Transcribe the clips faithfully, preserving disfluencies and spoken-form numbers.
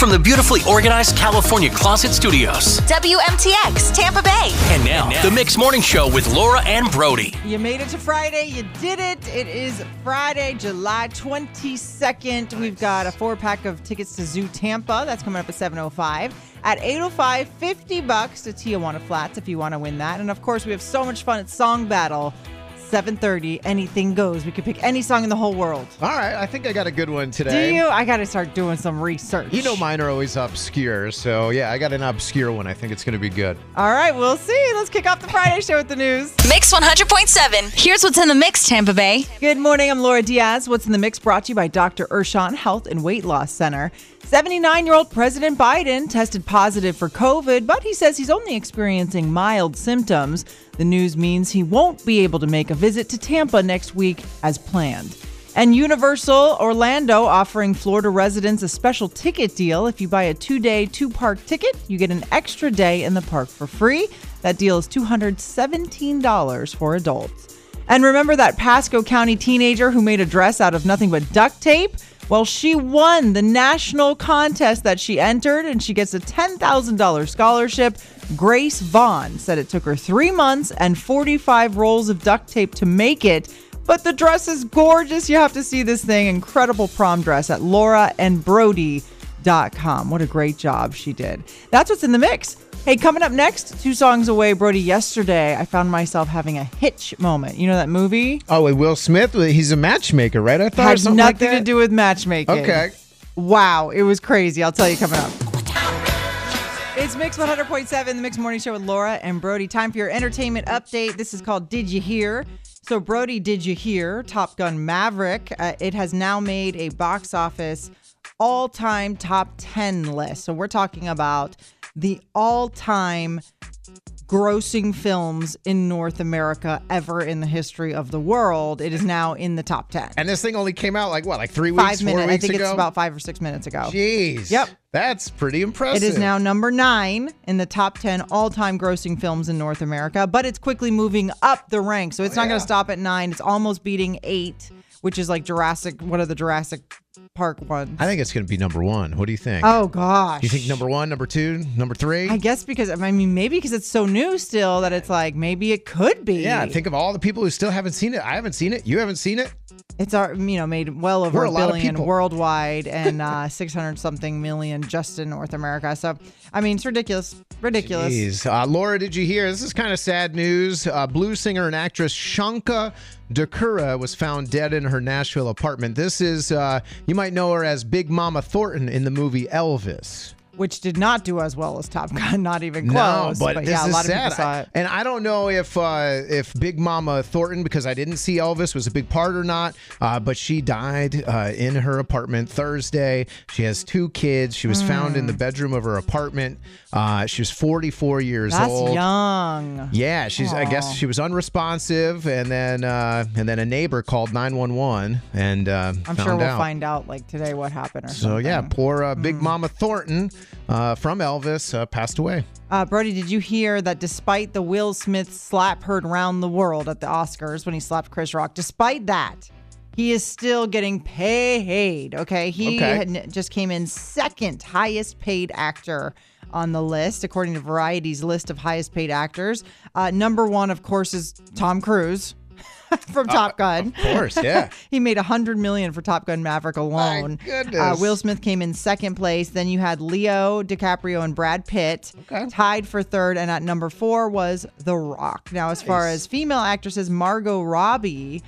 from the beautifully organized California Closet Studios. W M T X, Tampa Bay. And now, and now, the Mix Morning Show with Laura and Brody. You made it to Friday. You did it. It is Friday, July twenty-second. We've got a four-pack of tickets to Zoo Tampa. That's coming up at seven oh five. At eight oh five, fifty bucks to Tijuana Flats if you want to win that. And, of course, we have so much fun at Song Battle. seven thirty, anything goes. We could pick any song in the whole world. All right. I think I got a good one today. Do you? I got to start doing some research. You know mine are always obscure. So, yeah, I got an obscure one. I think it's going to be good. All right. We'll see. Let's kick off the Friday show with the news. Mix one hundred point seven. Here's what's in the mix, Tampa Bay. Good morning. I'm Laura Diaz. What's in the mix brought to you by Doctor Urshan Health and Weight Loss Center. seventy-nine-year-old President Biden tested positive for COVID, but he says he's only experiencing mild symptoms. The news means he won't be able to make a visit to Tampa next week as planned. And Universal Orlando offering Florida residents a special ticket deal. If you buy a two-day, two-park ticket, you get an extra day in the park for free. That deal is two hundred seventeen dollars for adults. And remember that Pasco County teenager who made a dress out of nothing but duct tape? Well, she won the national contest that she entered, and she gets a ten thousand dollars scholarship. Grace Vaughn said it took her three months and forty-five rolls of duct tape to make it, but the dress is gorgeous. You have to see this thing. Incredible prom dress at Laura and Brody dot com. What a great job she did. That's what's in the mix. Hey, coming up next, two songs away, Brody. Yesterday, I found myself having a Hitch moment. You know that movie? Oh, with Will Smith? He's a matchmaker, right? I thought it had something nothing like that. To do with matchmaking. Okay. Wow, it was crazy. I'll tell you coming up. It's Mix one hundred point seven, the Mix Morning Show with Laura and Brody. Time for your entertainment update. This is called Did You Hear? So, Brody, did you hear? Top Gun Maverick. Uh, it has now made a box office all-time top ten list. So, we're talking about the all-time grossing films in North America ever in the history of the world. It is now in the top ten. And this thing only came out like, what, like three weeks, five minutes, four weeks ago? I think ago? It's about five or six minutes ago. Jeez. Yep. That's pretty impressive. It is now number nine in the top ten all-time grossing films in North America, but it's quickly moving up the ranks. So it's oh, not yeah. going to stop at nine. It's almost beating eight, which is like Jurassic, one of the Jurassic Park ones. I think it's going to be number one. What do you think? Oh, gosh. You think number one, number two, number three? I guess because, I mean, maybe because it's so new still that it's like, maybe it could be. Yeah, think of all the people who still haven't seen it. I haven't seen it. You haven't seen it. It's our, you know, made well over a billion worldwide and uh, six hundred something million just in North America. So, I mean, it's ridiculous. Ridiculous. Jeez. Uh, Laura, did you hear? This is kind of sad news. Uh, blues singer and actress Shonka Dukureh was found dead in her Nashville apartment. This is, uh, you might know her as Big Mama Thornton in the movie Elvis, which did not do as well as Top Gun, not even close. No, but, but this yeah, a lot is of sad. People saw it. I, and I don't know if uh, if Big Mama Thornton, because I didn't see Elvis, was a big part or not, uh, but she died uh, in her apartment Thursday. She has two kids. She was mm. found in the bedroom of her apartment. Uh, she was forty-four years That's old. That's young. Yeah, she's. Aww. I guess she was unresponsive, and then uh, and then a neighbor called nine one one, and uh, I'm found sure we'll out. find out like today what happened. Or so something. yeah, poor uh, Big mm. Mama Thornton. Uh, from Elvis, uh, passed away. Uh, Brody, did you hear that despite the Will Smith slap heard around the world at the Oscars when he slapped Chris Rock, despite that, he is still getting paid, okay? He okay. Had just came in second highest paid actor on the list, according to Variety's list of highest paid actors. Uh, number one, of course, is Tom Cruise. From Top Gun. Uh, of course, yeah. He made one hundred million dollars for Top Gun Maverick alone. My goodness. Uh, Will Smith came in second place. Then you had Leo DiCaprio and Brad Pitt okay. tied for third. And at number four was The Rock. Now, as nice. far as female actresses, Margot Robbie,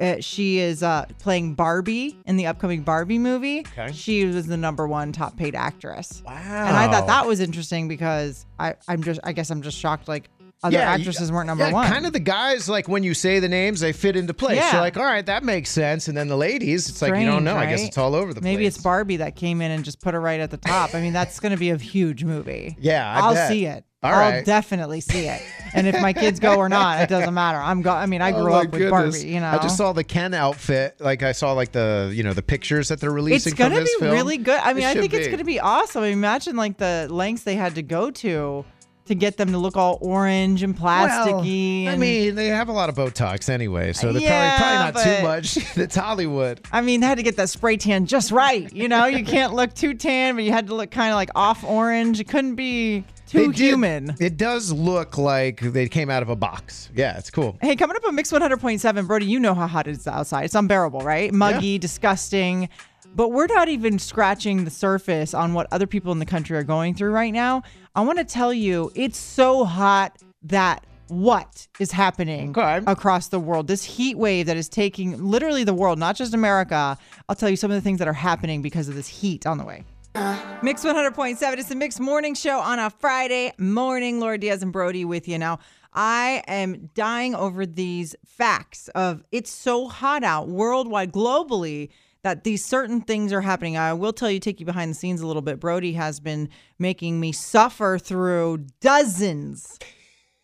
uh, she is uh, playing Barbie in the upcoming Barbie movie. Okay. She was the number one top paid actress. Wow. And I thought that was interesting because I, I'm just, I guess I'm just shocked, like, Other yeah, actresses you, weren't number yeah, one. Kind of the guys, like when you say the names, they fit into place. Yeah. You're like, all right, that makes sense. And then the ladies, it's Strange, like, you don't know. Right? I guess it's all over the Maybe place. Maybe it's Barbie that came in and just put her right at the top. I mean, that's going to be a huge movie. Yeah, I I'll bet. see it. All right. I'll definitely see it. And if my kids go or not, it doesn't matter. I'm go I mean, I grew oh up with goodness. Barbie, you know. I just saw the Ken outfit. Like I saw like the, you know, the pictures that they're releasing. It's going to be film. really good. I mean, it I think be. it's going to be awesome. I mean, imagine like the lengths they had to go to to get them to look all orange and plasticky. Well, and I mean, they have a lot of Botox anyway, so they're yeah, probably, probably not too much. It's Hollywood. I mean, they had to get that spray tan just right. You know, you can't look too tan, but you had to look kind of like off orange. It couldn't be too they human. Did. It does look like they came out of a box. Yeah, it's cool. Hey, coming up on Mix one hundred point seven, Brody, you know how hot it is outside. It's unbearable, right? Muggy, yeah. disgusting. But we're not even scratching the surface on what other people in the country are going through right now. I want to tell you, it's so hot that what is happening okay. across the world. This heat wave that is taking literally the world, not just America. I'll tell you some of the things that are happening because of this heat on the way. Uh. Mix one hundred point seven. It's the Mix Morning Show on a Friday morning. Laura Diaz and Brody with you now. I am dying over these facts of it's so hot out worldwide, globally, that these certain things are happening. I will tell you, take you behind the scenes a little bit. Brody has been making me suffer through dozens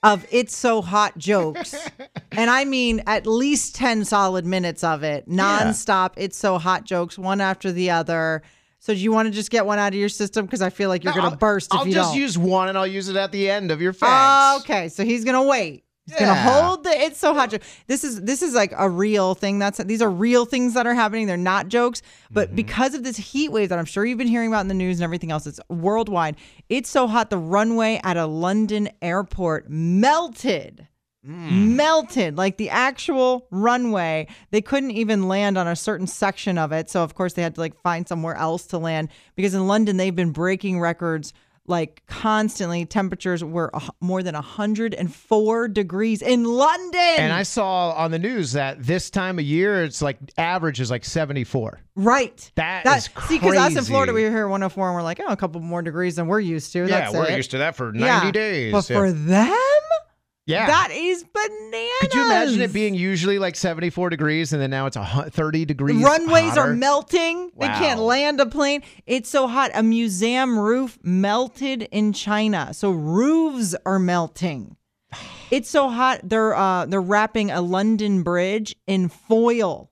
of It's So Hot jokes. And I mean at least ten solid minutes of it. Nonstop yeah. It's So Hot jokes, one after the other. So do you want to just get one out of your system? Because I feel like you're no, going to burst if I'll you don't. I'll just use one and I'll use it at the end of your facts. Uh, okay, so he's going to wait. It's yeah. gonna hold the It's So Hot joke. This is this is like a real thing. That's these are real things that are happening. They're not jokes, but mm-hmm. because of this heat wave that I'm sure you've been hearing about in the news and everything else, it's worldwide. It's so hot. The runway at a London airport melted, mm. melted like the actual runway. They couldn't even land on a certain section of it, so of course they had to like find somewhere else to land because in London they've been breaking records. Like constantly, temperatures were more than one hundred four degrees in London. And I saw on the news that this time of year, it's like average is like seventy-four. Right. That, that is crazy. See, because us in Florida, we were here at one oh four and we're like, oh, a couple more degrees than we're used to. Yeah, That's we're it. used to that for ninety yeah. days. But yeah. for them? Yeah. That is bananas. Could you imagine it being usually like seventy-four degrees and then now it's thirty degrees Runways hotter? Are melting. Wow. They can't land a plane. It's so hot. A museum roof melted in China. So roofs are melting. It's so hot. They're uh, they're wrapping a London bridge in foil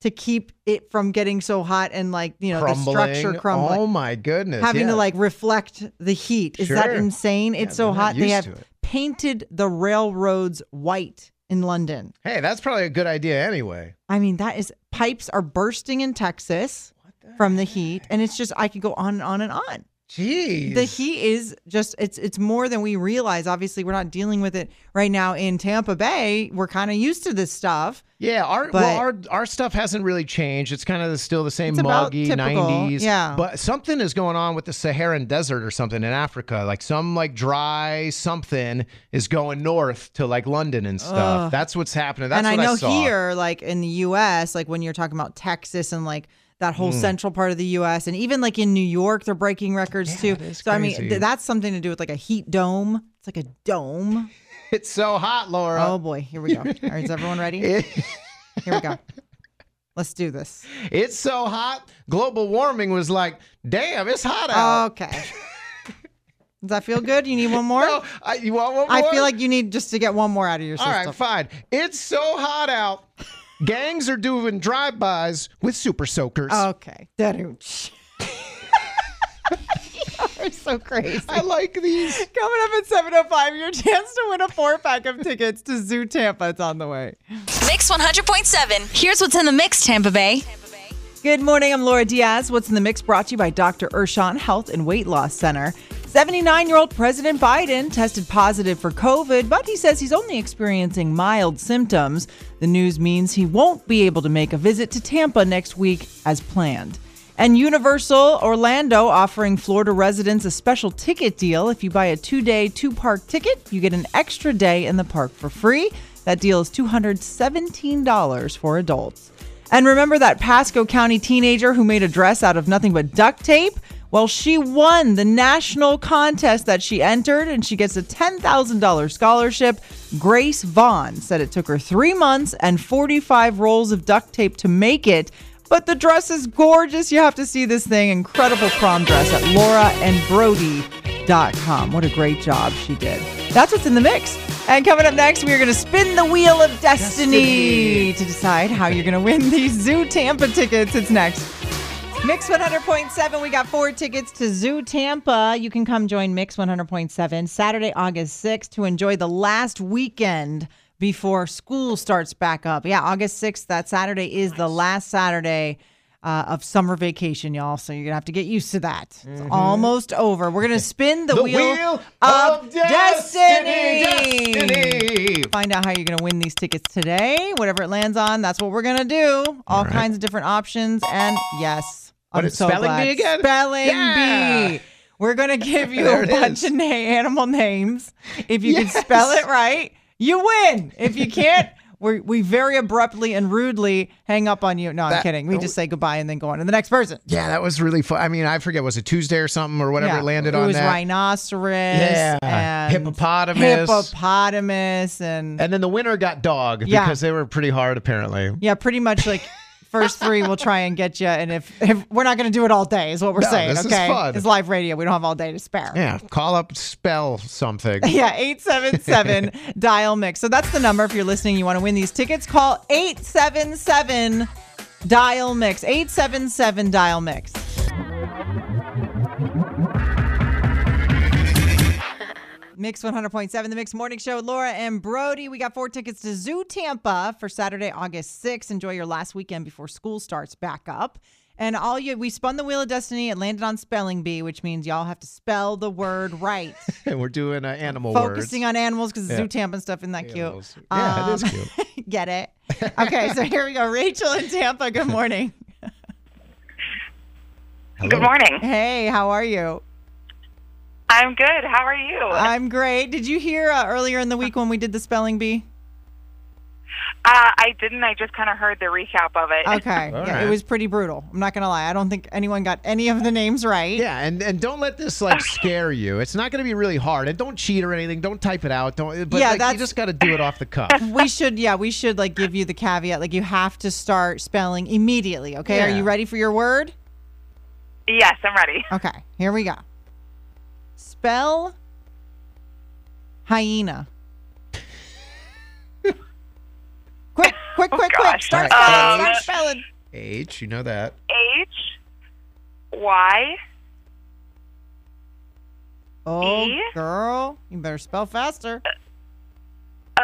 to keep it from getting so hot and like, you know, crumbling. the structure crumbling. Oh my goodness. Having yeah. to like reflect the heat. Is sure. that insane? It's yeah, so hot. They have painted the railroads white in London. Hey, that's probably a good idea anyway. I mean, that is, pipes are bursting in Texas the from the heat. And it's just, I could go on and on and on. Jeez. The heat is just, it's it's more than we realize. Obviously, we're not dealing with it right now in Tampa Bay. We're kind of used to this stuff. Yeah, our well, our our stuff hasn't really changed. It's kind of still the same muggy nineties. Yeah. But something is going on with the Saharan Desert or something in Africa. Like some like dry something is going north to like London and stuff. Ugh. That's what's happening. That's and what I know I saw. Here, like in the U S, like when you're talking about Texas and like that whole mm. central part of the U S and even like in New York, they're breaking records yeah, too. So, crazy. I mean, th that's something to do with like a heat dome. It's like a dome. It's so hot, Laura. Oh boy. Here we go. All right, is everyone ready? Here we go. Let's do this. It's so hot. Global warming was like, damn, it's hot out. Okay. Does that feel good? You need one more? No, I, you want one more? I feel like you need just to get one more out of your system. All right, fine. It's so hot out. Gangs are doing drive-bys with super soakers. Okay. That You're so crazy. I like these. Coming up at seven oh five, your chance to win a four-pack of tickets to Zoo Tampa. It's on the way. Mix one hundred point seven. Here's what's in the mix, Tampa Bay. Tampa Bay. Good morning. I'm Laura Diaz. What's in the mix brought to you by Doctor Urshan Health and Weight Loss Center. seventy-nine-year-old President Biden tested positive for COVID, but he says he's only experiencing mild symptoms. The news means he won't be able to make a visit to Tampa next week as planned. And Universal Orlando offering Florida residents a special ticket deal. If you buy a two-day, two-park ticket, you get an extra day in the park for free. That deal is two hundred seventeen dollars for adults. And remember that Pasco County teenager who made a dress out of nothing but duct tape? Well, she won the national contest that she entered, and she gets a ten thousand dollar scholarship. Grace Vaughn said it took her three months and forty-five rolls of duct tape to make it, but the dress is gorgeous. You have to see this thing. Incredible prom dress at Laura and Brody dot com. What a great job she did. That's what's in the mix. And coming up next, we are going to spin the wheel of destiny, destiny. to decide how you're going to win these Zoo Tampa tickets. It's next. Mix one hundred point seven, we got four tickets to Zoo Tampa. You can come join Mix one hundred point seven Saturday, August sixth to enjoy the last weekend before school starts back up. Yeah, August sixth, that Saturday is the last Saturday uh, of summer vacation, y'all. So you're going to have to get used to that. Mm-hmm. It's almost over. We're going to spin the, the wheel, wheel of, of destiny. destiny. destiny. Find out how you're going to win these tickets today. Whatever it lands on, that's what we're going to do. All, All right. kinds of different options. And yes. I'm what is so spelling glad. bee again? Spelling yeah. bee. We're going to give you a bunch is. of na- animal names. If you yes. can spell it right, you win. If you can't, we we very abruptly and rudely hang up on you. No, that, I'm kidding. We just say goodbye and then go on to the next person. Yeah, that was really fun. I mean, I forget, was it Tuesday or something or whatever yeah. it landed it on that? It was rhinoceros. Yeah. And hippopotamus. Hippopotamus. And, and then the winner got dog yeah. because they were pretty hard, apparently. Yeah, pretty much like... First three, we'll try and get you. And if, if we're not going to do it all day, is what we're no, saying. This okay, is fun. It's live radio. We don't have all day to spare. Yeah, call up, spell something. Yeah, eight seven seven dial mix. So that's the number. If you're listening, you want to win these tickets. Call eight seven seven dial mix. eight seven seven dial mix. Mix one hundred point seven, The Mix Morning Show, Laura and Brody. We got four tickets to Zoo Tampa for Saturday, August sixth. Enjoy your last weekend before school starts back up. And all you, we spun the Wheel of Destiny. It landed on spelling bee, which means y'all have to spell the word right. And we're doing uh, animal Focusing words. Focusing on animals because yeah. Zoo Tampa and stuff. Isn't that animals. cute? Yeah, um, it is cute. Get it? Okay, so here we go. Rachel in Tampa, good morning. Good morning. Hey, how are you? I'm good. How are you? I'm great. Did you hear uh, earlier in the week when we did the spelling bee? Uh, I didn't. I just kind of heard the recap of it. Okay. Yeah, right. It was pretty brutal. I'm not going to lie. I don't think anyone got any of the names right. Yeah, and, and don't let this like scare you. It's not going to be really hard. And don't cheat or anything. Don't type it out. Don't. But yeah, like, that's... you just got to do it off the cuff. We should, yeah, we should like give you the caveat. Like you have to start spelling immediately, okay? Yeah. Are you ready for your word? Yes, I'm ready. Okay, here we go. Spell hyena. quick, quick, quick, oh, quick. Start, right. um, start spelling. H, you know that. H, Y, Oh, e, girl. You better spell faster. Uh,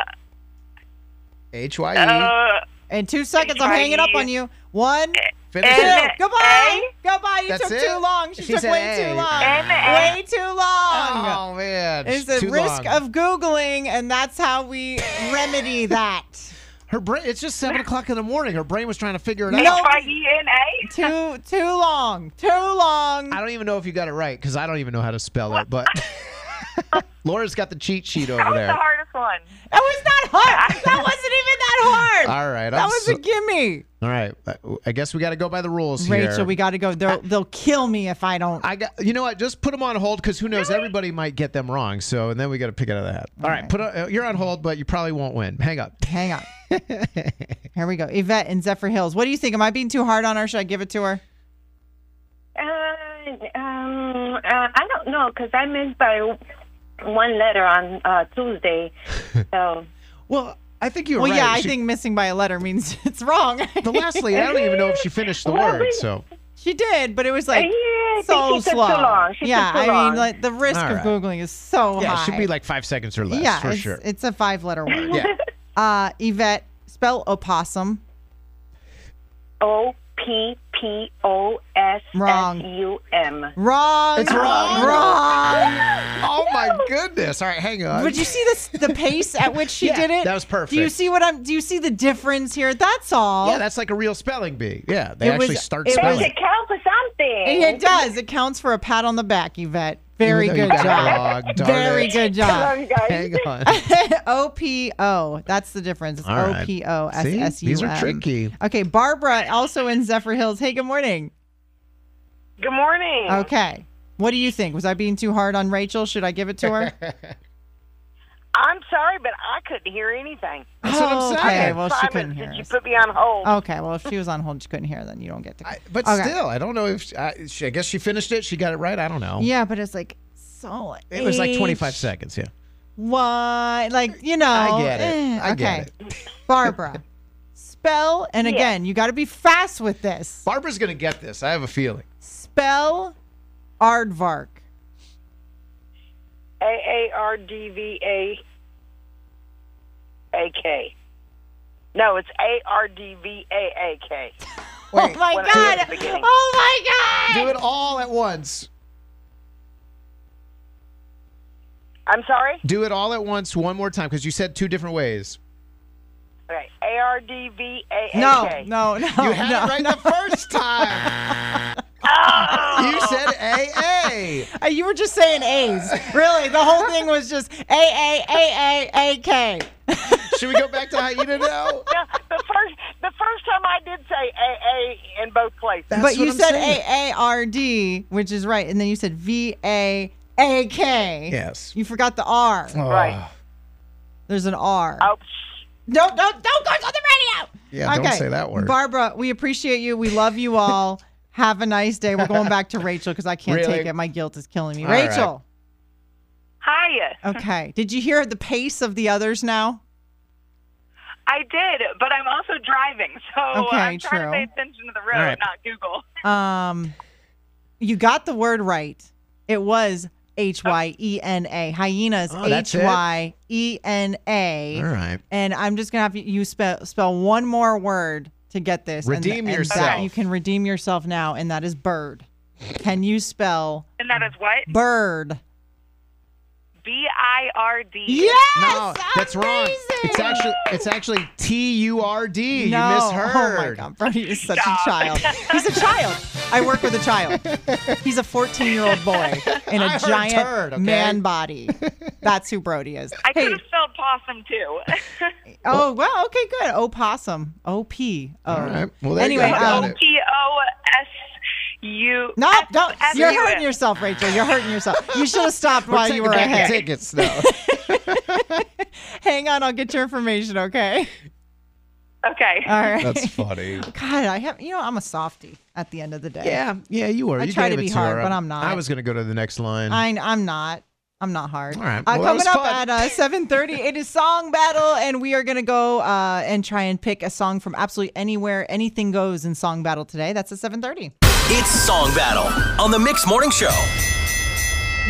H, Y, E. Uh, In two seconds, H Y E. I'm hanging up on you. One. Finish it. Goodbye. A? Goodbye. You That's took it? too long. She, she took way a. too long. A. Way too long. Oh, man. It's the risk long. of Googling, and that's how we remedy that. Her brain. It's just seven o'clock in the morning. Her brain was trying to figure it out. H Y E N A? Too, too long. Too long. I don't even know if you got it right, because I don't even know how to spell it, but... Laura's got the cheat sheet over there. That was there. the hardest one. That was not hard. That wasn't even that hard. All right. That I'm was so... a gimme. All right. I guess we got to go by the rules Rachel, here. Rachel, we got to go. They'll, I... they'll kill me if I don't. I got. You know what? Just put them on hold because who knows? Really? Everybody might get them wrong. So, and then we got to pick out of that. All, All right. right. Put on, you're on hold, but you probably won't win. Hang up. Hang on. Here we go. Yvette in Zephyr Hills. What do you think? Am I being too hard on her? Should I give it to her? Uh, um, uh, I don't know because I missed by... one letter on uh, Tuesday. So. Well, I think you're well, right. Well, yeah, she, I think missing by a letter means it's wrong. But lastly, I don't even know if she finished the well, word. We, so she did, but it was like yeah, so slow. Long. Yeah, I long. mean, like the risk right. of Googling is so yeah, high. Yeah, it should be like five seconds or less yeah, for it's, sure. It's a five-letter word. Yeah. Uh, Yvette, spell opossum. O. P P O S S U M. Wrong. It's wrong. Wrong. Oh my no. goodness! All right, hang on. Would you see this, the pace at which she yeah, did it? That was perfect. Do you see what I'm? Do you see the difference here? That's all. Yeah, that's like a real spelling bee. Yeah, they it actually was, start it spelling. Was, it counts for something. It does. It counts for a pat on the back, Yvette. Very good job. Dog, Very it. good job. Very good job. Hang on. O P O. That's the difference. It's O P O S S U M. These are tricky. Okay, Barbara, also in Zephyr Hills. Hey, good morning. Good morning. Okay. What do you think? Was I being too hard on Rachel? Should I give it to her? I'm sorry, but I couldn't hear anything. That's oh, what I'm saying. Okay, well, she couldn't hear. Did you put me on hold? Okay, well, if she was on hold, she couldn't hear, then you don't get to. I, but okay. still, I don't know if she, I, she, I guess she finished it. She got it right. I don't know. Yeah, but it's like so. It H- was like twenty-five seconds. Yeah. Why? Like you know. I get it. Eh, I okay. get it. Barbara, Spell, and again, yeah. you got to be fast with this. Barbara's going to get this. I have a feeling. Spell aardvark. A A R D V A A K. No, it's A R D V A A K. Wait, oh, my God. Oh, my God. Do it all at once. I'm sorry? Do it all at once one more time, because you said two different ways. Okay. A R D V A A K. No, no, no. You had no, it right no. the first time. Oh. You said A A. Uh, you were just saying A's. Really, the whole thing was just A A A A A K. Should we go back to hyena now? Yeah, the first, the first time I did say A A in both places. That's but you I'm said A A R D, which is right, and then you said V A A K. Yes. You forgot the R. Oh. Right. There's an R. Oh, No, no, don't go on the radio. Yeah, okay. Don't say that word. Barbara, we appreciate you. We love you all. Have a nice day. We're going back to Rachel because I can't really? take it. My guilt is killing me. All Rachel. Right. Hiya. Okay. Did you hear the pace of the others now? I did, but I'm also driving, so okay, I'm trying true. to pay attention to the road, right. not Google. Um, you got the word right. It was H Y E N A. Hyenas, oh, H Y E N A. All right. And I'm just going to have you spell, spell one more word to get this. Redeem and, and yourself. That, you can redeem yourself now, and that is bird. Can you spell? And that is what? Bird. B I R D. Yes! No, that's amazing. Wrong. It's actually it's actually T U R D. No. You misheard. Oh, my God. Brody is such Stop. a child. He's a child. I work with a child. He's a fourteen-year-old boy in a I giant turd, okay? man body. That's who Brody is. I hey. could have spelled possum, too. Oh, well, okay, good. Opossum. O P O. All right. Well, there anyway, you go. Um, O P O S. You no, nope, don't. F you're F hurting it. yourself, Rachel. You're hurting yourself. You should have stopped we're while you were ahead. Tickets, though. Hang on, I'll get your information. Okay. Okay. All right. That's funny. God, I have. You know, I'm a softie at the end of the day. Yeah, yeah, you are. I you try to be hard, to but I'm not. I was going to go to the next line. I, I'm not. I'm not hard. All right. Well, uh, coming up fun. at uh, seven thirty, it is Song Battle, and we are going to go uh, and try and pick a song from absolutely anywhere. Anything goes in Song Battle today. That's at seven thirty. It's Song Battle on the Mix Morning Show.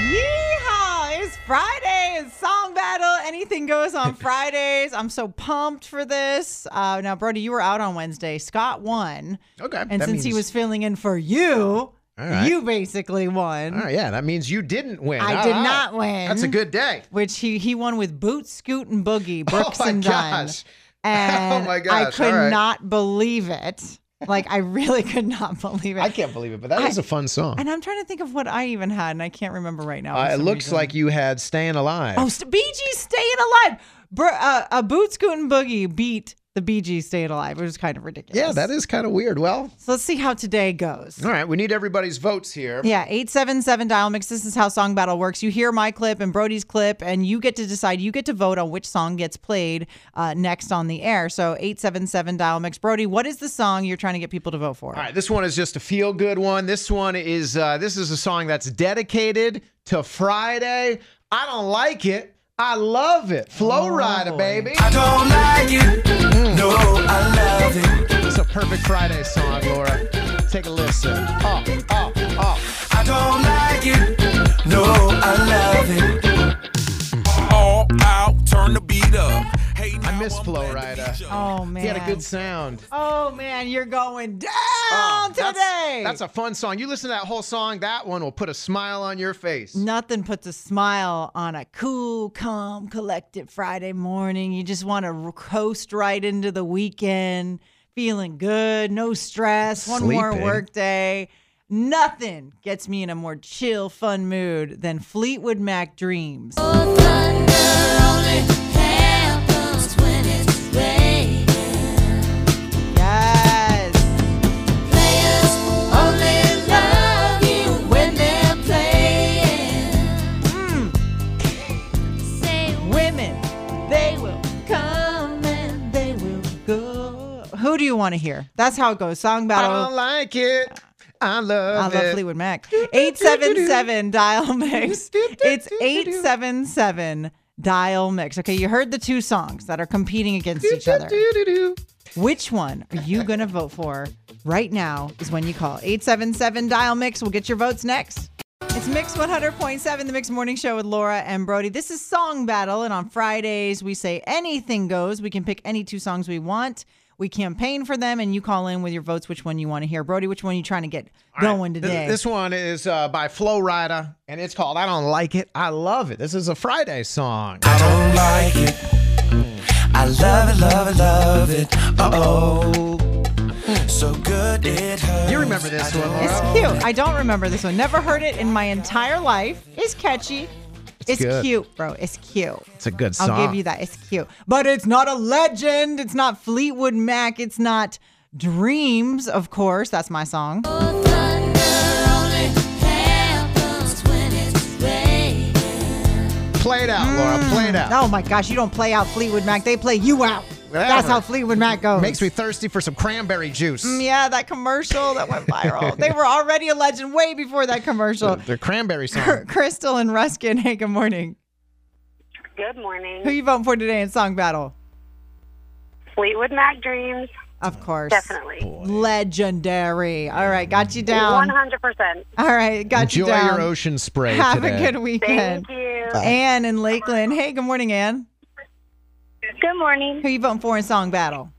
Yeehaw! It's Friday. It's Song Battle. Anything goes on Fridays. I'm so pumped for this. Uh, now, Brody, you were out on Wednesday. Scott won. Okay. And since means... he was filling in for you, right. you basically won. All right, yeah, that means you didn't win. I ah, did not win. That's a good day. Which he, he won with Boot, Scoot, and Boogie, Brooks oh and Dunn. Gosh. And oh, my gosh. I could right. not believe it. Like, I really could not believe it. I can't believe it, but that I, was a fun song. And I'm trying to think of what I even had, and I can't remember right now. Uh, it looks reason. like you had Stayin' Alive. Oh, St Bee Gees Stayin' Alive. Br uh, a Boot, Scoot, and Boogie beat the Bee Gees Stayin' Alive, which is kind of ridiculous. Yeah, that is kind of weird. Well, so let's see how today goes. All right, we need everybody's votes here. Yeah, eight seven seven dial mix. This is how Song Battle works. You hear my clip and Brody's clip, and you get to decide. You get to vote on which song gets played uh, next on the air. So eight seven seven dial mix. Brody, what is the song you're trying to get people to vote for? All right, this one is just a feel-good one. This one is uh, this is a song that's dedicated to Friday. I don't like it. I love it. Flo Rida, oh, baby. I don't like it. Mm. No, I love it. It's a perfect Friday song, Laura. Take a listen. Oh, oh, oh. I don't like it. No, I love it. All out, turn the beat up. Hey, I miss Flo Rida. Oh, man. He had a good sound. Oh, man, you're going down oh, today. That's, that's a fun song. You listen to that whole song, that one will put a smile on your face. Nothing puts a smile on a cool, calm, collected Friday morning. You just want to coast right into the weekend, feeling good, no stress, one Sleeping. more work day. Nothing gets me in a more chill, fun mood than Fleetwood Mac Dreams. Oh, thunder, only Who do you want to hear? That's how it goes. Song battle. I don't like it. I love it. I love it. Fleetwood Mac. eight seven seven dial mix. It's eight seven seven dial mix. Okay, you heard the two songs that are competing against each other. Which one are you going to vote for? Right now is when you call eight seven seven dial mix. We'll get your votes next. It's Mix one hundred point seven, the Mix Morning Show with Laura and Brody. This is Song Battle, and on Fridays, we say anything goes. We can pick any two songs we want. We campaign for them, and you call in with your votes which one you want to hear. Brody, which one are you trying to get going today? This one is uh, by Flo Rida, and it's called I Don't Like It, I Love It. This is a Friday song. I don't like it. I love it, love it, love it. Uh-oh. So good it hurts. You remember this one? It's cute. I don't remember this one. Never heard it in my entire life. It's catchy. It's, it's cute, bro. It's cute. It's a good song. I'll give you that. It's cute. But it's not a legend. It's not Fleetwood Mac. It's not Dreams, of course. That's my song. Oh, thunder, only happens when it's raining. Play it out, mm. Laura. Play it out. Oh, my gosh. You don't play out Fleetwood Mac. They play you out. Whatever. That's how Fleetwood Mac goes. Makes me thirsty for some cranberry juice. Mm, yeah, that commercial that went viral. They were already a legend way before that commercial. Their cranberry song. Crystal and Ruskin, hey, good morning. Good morning. Who are you voting for today in Song Battle? Fleetwood Mac, Dreams. Of course. Definitely. Boy. Legendary. All right, got you down. one hundred percent. All right, got Enjoy you down. Enjoy your ocean spray Have today. Have a good weekend. Thank you. Bye. Ann in Lakeland. Hey, good morning, Ann. Good morning. Who are you voting for in Song Battle?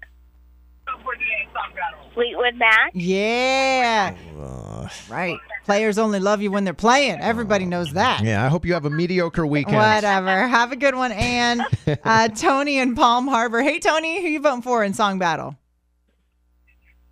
Fleetwood Mac. Yeah. Uh, right. Players only love you when they're playing. Everybody knows that. Yeah, I hope you have a mediocre weekend. Whatever. Have a good one, Ann. uh, Tony in Palm Harbor. Hey, Tony, who are you voting for in Song Battle?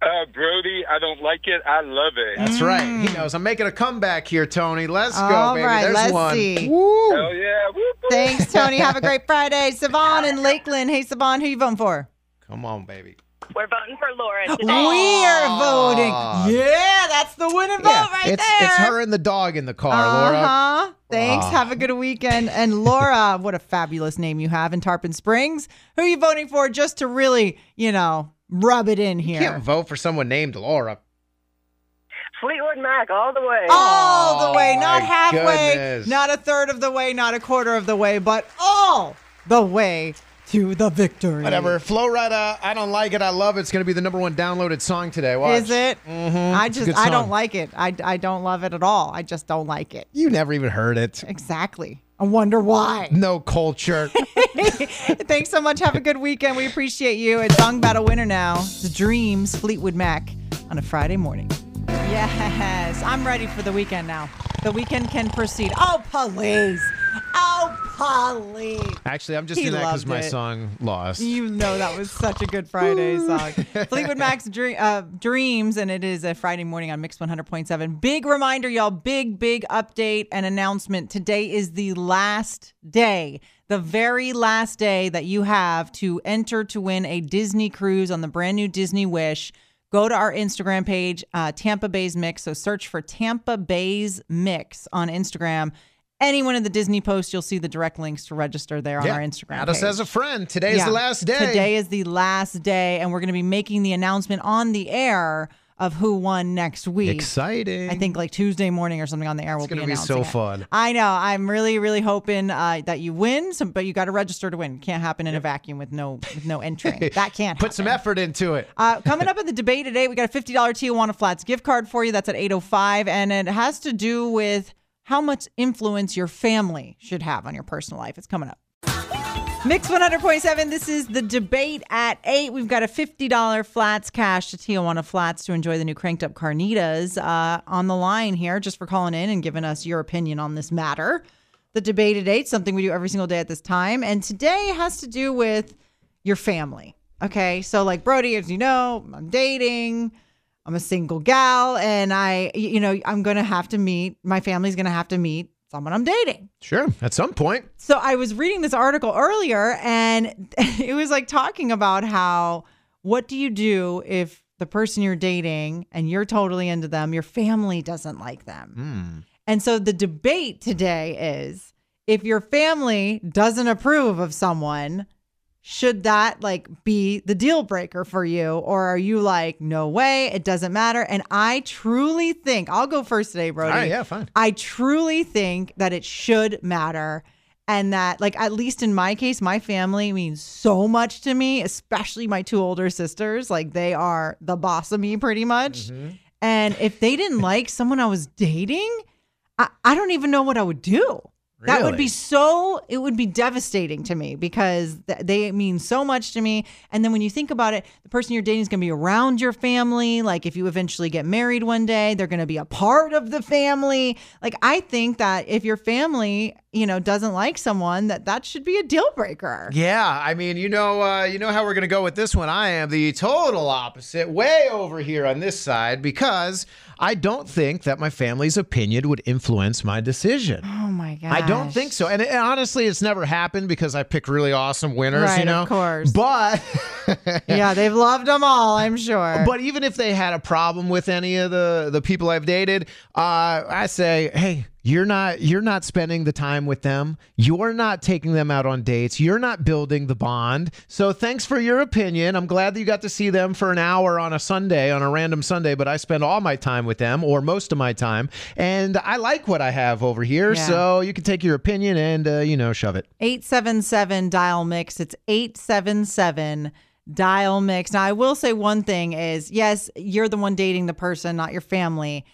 Uh, Brody, I don't like it. I love it. That's mm. right. He knows. I'm making a comeback here, Tony. Let's All go, baby. Right, There's let's one. See. Woo. Hell yeah. Woo, woo. Thanks, Tony. Have a great Friday. Savon in Lakeland. Hey, Savon, who you voting for? Come on, baby. We're voting for Laura today. We are voting. Yeah, that's the winning yeah, vote right it's, there. It's her and the dog in the car, uh-huh. Laura. Thanks. Uh. Have a good weekend. And Laura, what a fabulous name you have in Tarpon Springs. Who are you voting for just to really, you know, rub it in here. You can't vote for someone named Laura. Fleetwood Mac all the way. All the way. Not halfway. Goodness. Not a third of the way. Not a quarter of the way. But all the way to the victory. Whatever. Flo Rida, I don't like it. I love it. It's going to be the number one downloaded song today. Watch. Is it? Mm-hmm. I just, I don't like it. I, I don't love it at all. I just don't like it. You never even heard it. Exactly. I wonder why. No culture. Thanks so much. Have a good weekend. We appreciate you. It's Song Battle winner now. The Dreams, Fleetwood Mac on a Friday morning. Yes. I'm ready for the weekend now. The weekend can proceed. Oh, please. Oh, please. Actually, I'm just he in that because my song lost. You know that was such a good Friday song. Fleetwood Mac's Dream, uh, Dreams, and it is a Friday morning on Mix one hundred point seven. Big reminder, y'all. Big, big update and announcement. Today is the last day, the very last day that you have to enter to win a Disney cruise on the brand new Disney Wish. Go to our Instagram page, uh, Tampa Bay's Mix. So search for Tampa Bay's Mix on Instagram. Anyone in the Disney post, you'll see the direct links to register there on yeah. our Instagram Add page. Us as a friend. Today's yeah. the last day. Today is the last day, and we're going to be making the announcement on the air of who won next week. Exciting. I think like Tuesday morning or something on the air will be announcing. It's going to be so fun. It. I know. I'm really, really hoping uh, that you win, some, but you got to register to win. Can't happen in yep. a vacuum with no with no entering. That can't Put happen. Some effort into it. Uh, coming up in the debate today, we got a fifty dollars Tijuana Flats gift card for you. That's at eight oh five, and it has to do with how much influence your family should have on your personal life. It's coming up. Mix one hundred point seven, this is the debate at eight. We've got a fifty dollars flats cash to Tijuana Flats to enjoy the new cranked up carnitas uh, on the line here just for calling in and giving us your opinion on this matter. The debate at eight, something we do every single day at this time. And today has to do with your family. Okay, so like Brody, as you know, I'm dating. I'm a single gal and I, you know, I'm going to have to meet, my family's going to have to meet someone I'm dating. Sure. At some point. So I was reading this article earlier and it was like talking about how, what do you do if the person you're dating and you're totally into them, your family doesn't like them. Mm. And so the debate today is if your family doesn't approve of someone, should that like be the deal breaker for you? Or are you like, no way, it doesn't matter? And I truly think, I'll go first today, Brody. All right, yeah, fine. I truly think that it should matter. And that, like, at least in my case, my family means so much to me, especially my two older sisters. Like, they are the boss of me pretty much. Mm-hmm. And if they didn't like someone I was dating, I, I don't even know what I would do. Really? That would be so, it would be devastating to me because th- they mean so much to me. And then when you think about it, the person you're dating is going to be around your family. Like if you eventually get married one day, they're going to be a part of the family. Like I think that if your family, you know, doesn't like someone, that that should be a deal breaker. Yeah. I mean, you know, uh, you know how we're going to go with this one. I am the total opposite way over here on this side because I don't think that my family's opinion would influence my decision. Oh my God. I don't think so. And, it, and honestly, it's never happened because I pick really awesome winners, right, you know, of course. But yeah, they've loved them all, I'm sure. But even if they had a problem with any of the, the people I've dated, uh, I say, hey, You're not you're not spending the time with them. You're not taking them out on dates. You're not building the bond. So thanks for your opinion. I'm glad that you got to see them for an hour on a Sunday, on a random Sunday, but I spend all my time with them or most of my time. And I like what I have over here. Yeah. So you can take your opinion and, uh, you know, shove it. eight seven seven dial mix. It's eight seven seven dial mix. Now, I will say one thing is, yes, you're the one dating the person, not your family.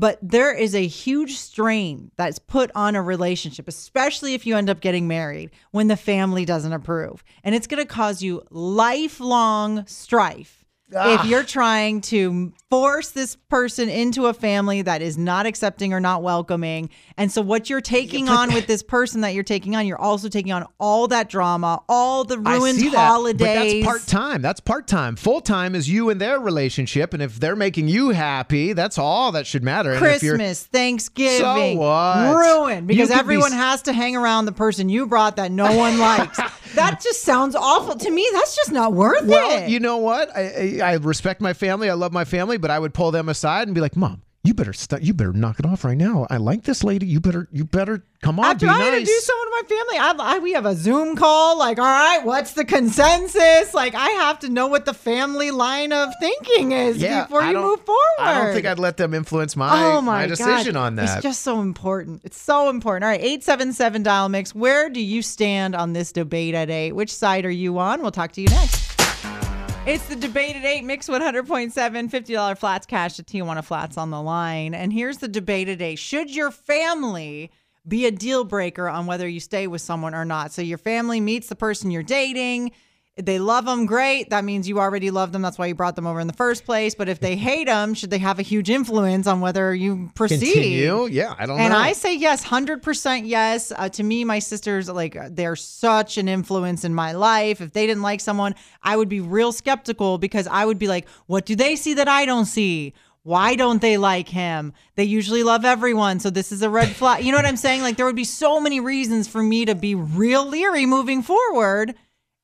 But there is a huge strain that's put on a relationship, especially if you end up getting married, when the family doesn't approve. And it's going to cause you lifelong strife Ugh. if you're trying to force this person into a family that is not accepting or not welcoming. And so what you're taking yeah, on with this person that you're taking on, you're also taking on all that drama, all the ruined holidays. That, but that's part-time. That's part-time. Full-time is you and their relationship. And if they're making you happy, that's all that should matter. And Christmas, Thanksgiving, so what? Ruin. Because everyone be... has to hang around the person you brought that no one likes. That just sounds awful to me. That's just not worth well, it. Well, you know what? I, I, I respect my family. I love my family. But I would pull them aside and be like, Mom, you better st- you better knock it off right now. I like this lady. You better you better come on. I'm trying be nice. to do so in my family. I, I, we have a Zoom call. Like, all right, what's the consensus? Like, I have to know what the family line of thinking is yeah, before I you move forward. I don't think I'd let them influence my, oh my, my decision God. on that. It's just so important. It's so important. All right, eight seven seven dial mix. Where do you stand on this debate at eight? Which side are you on? We'll talk to you next. It's the debate at eight, Mix one hundred point seven, fifty dollars flats cash at Tijuana Flats on the line. And here's the debate today. Should your family be a deal breaker on whether you stay with someone or not? So your family meets the person you're dating. They love them. Great. That means you already love them. That's why you brought them over in the first place. But if they hate them, should they have a huge influence on whether you proceed? Continue? Yeah, I don't and know. And I say yes, one hundred percent yes. Uh, to me, my sisters, like, they're such an influence in my life. If they didn't like someone, I would be real skeptical because I would be like, what do they see that I don't see? Why don't they like him? They usually love everyone. So this is a red flag. You know what I'm saying? Like, there would be so many reasons for me to be real leery moving forward.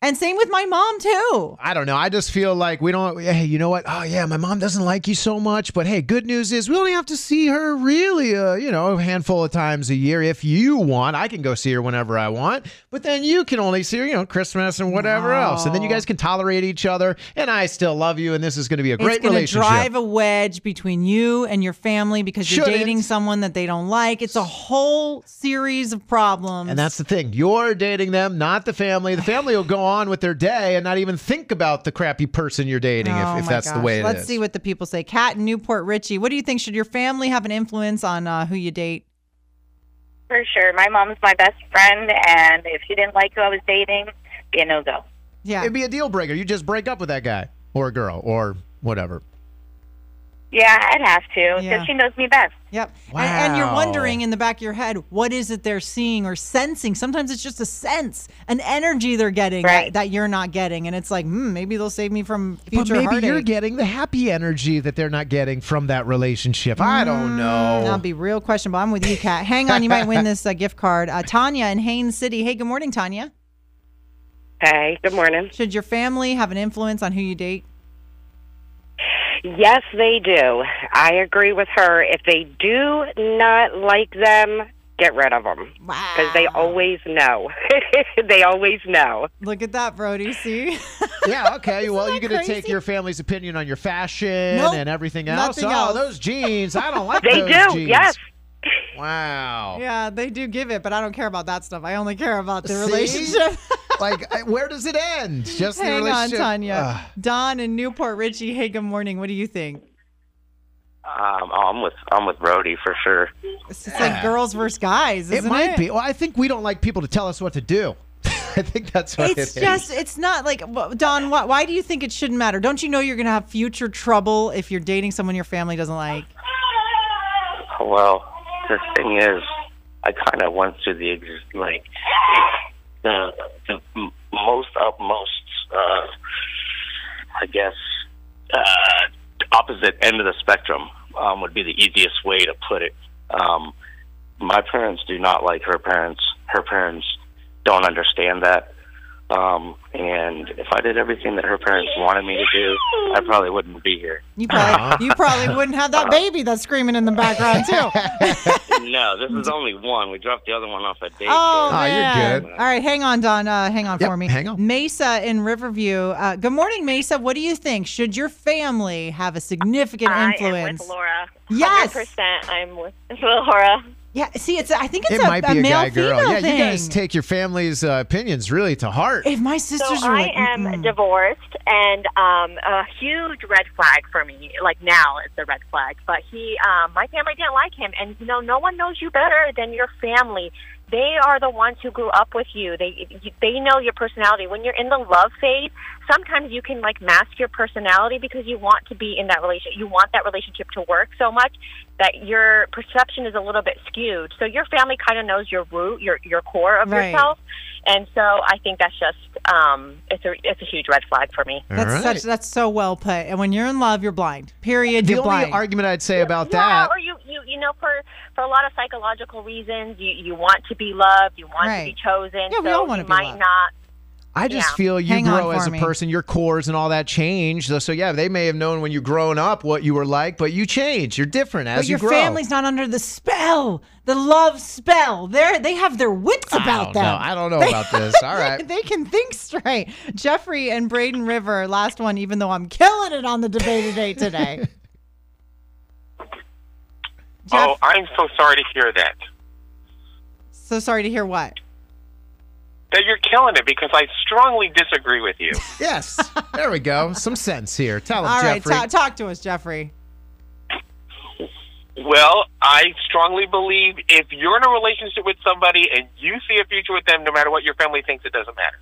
And same with my mom, too. I don't know. I just feel like we don't, hey, you know what? Oh, yeah, my mom doesn't like you so much. But, hey, good news is we only have to see her really, uh, you know, a handful of times a year if you want. I can go see her whenever I want. But then you can only see her, you know, Christmas and whatever no. else. And then you guys can tolerate each other. And I still love you. And this is going to be a great it's relationship. It's going to drive a wedge between you and your family because you're Shouldn't. dating someone that they don't like. It's a whole series of problems. And that's the thing. You're dating them, not the family. The family will go on. on with their day and not even think about the crappy person you're dating oh if, if that's gosh. the way it Let's is. Let's see what the people say. Kat in Newport Richie, what do you think? Should your family have an influence on uh, who you date? For sure. My mom's my best friend, and if she didn't like who I was dating, it'd be a no-go. Yeah. It'd be a deal breaker. You just break up with that guy or girl or whatever. Yeah, I'd have to because yeah. she knows me best. Yep. Wow. And, and you're wondering in the back of your head, what is it they're seeing or sensing? Sometimes it's just a sense, an energy they're getting right. that, that you're not getting. And it's like, hmm, maybe they'll save me from future But maybe heartache. You're getting the happy energy that they're not getting from that relationship. Mm, I don't know. That'll be real questionable. I'm with you, Kat. Hang on. You might win this uh, gift card. Uh, Tanya in Haines City. Hey, good morning, Tanya. Hey, good morning. Should your family have an influence on who you date? Yes, they do. I agree with her. If they do not like them, get rid of them. Wow. Because they always know. They always know. Look at that, Brody. See? Yeah, okay. Well, you're going to take your family's opinion on your fashion nope, and everything else. Oh, else. those jeans. I don't like they those do. jeans. They do, yes. Wow. Yeah, they do give it, but I don't care about that stuff. I only care about the See? relationship. Like, where does it end? Just Hang the relationship. on, Tanya. Ugh. Don in Newport Richie. Hey, good morning. What do you think? Um, I'm with I'm with Brody for sure. It's yeah. like girls versus guys, isn't it? Might it? be. Well, I think we don't like people to tell us what to do. I think that's what it's it just, is. It's just, it's not like, Don, why, why do you think it shouldn't matter? Don't you know you're going to have future trouble if you're dating someone your family doesn't like? Well, the thing is, I kind of went through the, like, the, the most upmost, uh, I guess, uh, opposite end of the spectrum um, would be the easiest way to put it. Um, my parents do not like her parents. Her parents don't understand that. Um, and if I did everything that her parents wanted me to do, I probably wouldn't be here. You probably, you probably wouldn't have that baby that's screaming in the background, too. No, this is only one. We dropped the other one off at daycare. Oh, oh you're good. All right, hang on, Don. Uh, hang on yep, for me. Hang on. Mesa in Riverview. Uh, good morning, Mesa. What do you think? Should your family have a significant I influence? I am with Laura. Yes. one hundred percent I'm with Laura. Yeah, see, it's. I think it's it a, might be a, a male girl. Yeah, thing. You guys take your family's uh, opinions really to heart. If my sisters so are I like, am mm-mm. divorced, and um, a huge red flag for me. Like now, it's a red flag. But he, um, my family didn't like him, and you know, no one knows you better than your family. They are the ones who grew up with you. They they know your personality. When you're in the love phase, sometimes you can like mask your personality because you want to be in that relationship. You want that relationship to work so much that your perception is a little bit skewed. So your family kind of knows your root, your your core of right. yourself. And so I think that's just um, it's a it's a huge red flag for me. That's right. such that's so well put. And when you're in love, you're blind. Period. The you're only blind. argument I'd say about yeah, that, or you, you you know for for a lot of psychological reasons, you you want to be loved, you want right. to be chosen. Yeah, so we all want to be might loved. Not. I just yeah. feel you Hang grow as a me. person, your cores and all that change. So, so, yeah, they may have known when you growing up what you were like, but you change. You're different as but you grow. But your family's not under the spell, the love spell. They're, they have their wits about I them. Know. I don't know they, about this. All right. They, they can think straight. Jeffrey and Braden River, last one, even though I'm killing it on the debate today. today. Oh, I'm so sorry to hear that. So sorry to hear what? That you're killing it because I strongly disagree with you. Yes. There we go. Some sense here. Tell him, All Jeffrey. All right. Talk to us, Jeffrey. Well, I strongly believe if you're in a relationship with somebody and you see a future with them, no matter what your family thinks, it doesn't matter.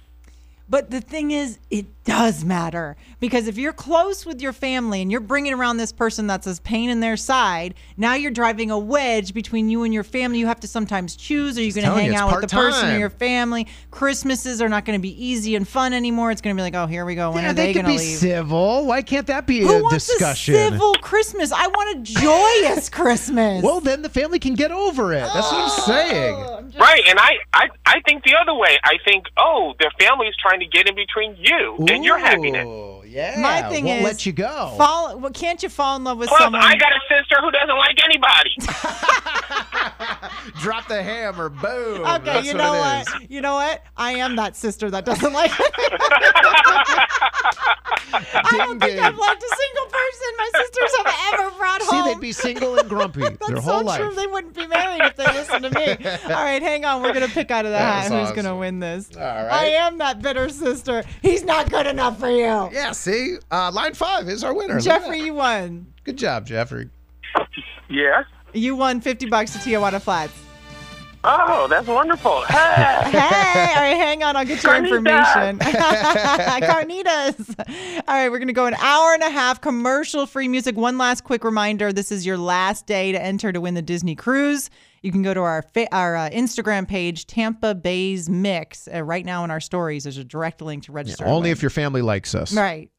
But the thing is, it does matter. Because if you're close with your family and you're bringing around this person that's a pain in their side, now you're driving a wedge between you and your family. You have to sometimes choose. Are you going to hang out with the person or your family? Christmases are not going to be easy and fun anymore. It's going to be like, oh, here we go. When are they going to leave? They could be civil. Why can't that be a discussion? Who wants a civil Christmas? I want a joyous Christmas. Well, then the family can get over it. That's what I'm saying. Right, and I, I, I think the other way. I think, oh, their family's trying to get in between you Ooh, and your happiness. Yeah, my thing won't is, let you go. Fall, well, can't you fall in love with Plus, someone? I got a sister who doesn't like anybody. Drop the hammer, boom. Okay, That's you what know what? Is. You know what? I am that sister that doesn't like anybody. I don't think I've loved a single person my sisters have ever brought home. See, they'd be single and grumpy their whole so life. That's so true. They wouldn't be married if they listened to me. All right, hang on. We're going to pick out of the that hat who's awesome. going to win this. All right. I am that bitter sister. He's not good enough for you. Yeah, see? Uh, line five is our winner. Jeffrey, you won. Good job, Jeffrey. Yeah? You won fifty bucks to Tijuana Flats. Oh, that's wonderful. Hey. Hey, all right, hang on. I'll get your Carnitas. information. Carnitas. All right, we're going to go an hour and a half commercial-free music. One last quick reminder. This is your last day to enter to win the Disney Cruise. You can go to our our uh, Instagram page, Tampa Bay's Mix. Uh, right now in our stories, there's a direct link to register. Yeah, only if your family likes us. Right.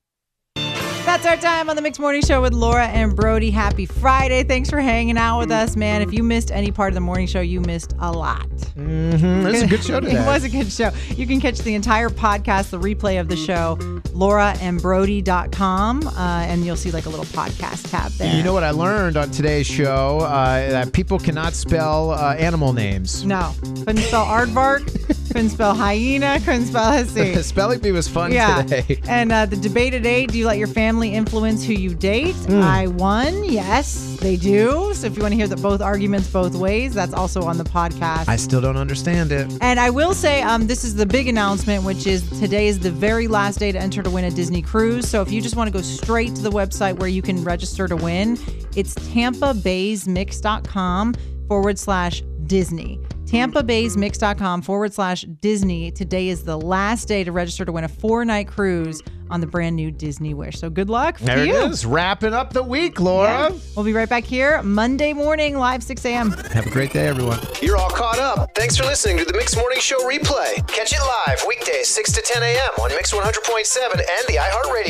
That's our time on the Mix Morning Show with Laura and Brody. Happy Friday. Thanks for hanging out with us, man. If you missed any part of the morning show, you missed a lot. Mm-hmm. It was a good show today. It was a good show. You can catch the entire podcast, the replay of the show, Laura and Brody dot com, uh, and you'll see like a little podcast tab there. You know what I learned on today's show? Uh, that people cannot spell uh, animal names. No. Couldn't spell aardvark. Couldn't spell hyena. Couldn't spell hissy. Spelling bee was fun yeah. today. And uh, the debate today, do you let your family influence who you date? Mm. I won. Yes, they do. So if you want to hear the both arguments both ways, that's also on the podcast. I still don't understand it. And I will say um, this is the big announcement, which is today is the very last day to enter to win a Disney cruise. So if you just want to go straight to the website where you can register to win, it's Tampa Bays Mix dot com forward slash Disney. Tampa Bays Mix dot com forward slash Disney. Today is the last day to register to win a four-night cruise on the brand new Disney Wish. So good luck for there you. There it is. Wrapping up the week, Laura. Yeah. We'll be right back here Monday morning, live six a.m. Have a great day, everyone. You're all caught up. Thanks for listening to the Mix Morning Show replay. Catch it live weekdays six to ten a.m. on Mix one hundred point seven and the iHeartRadio.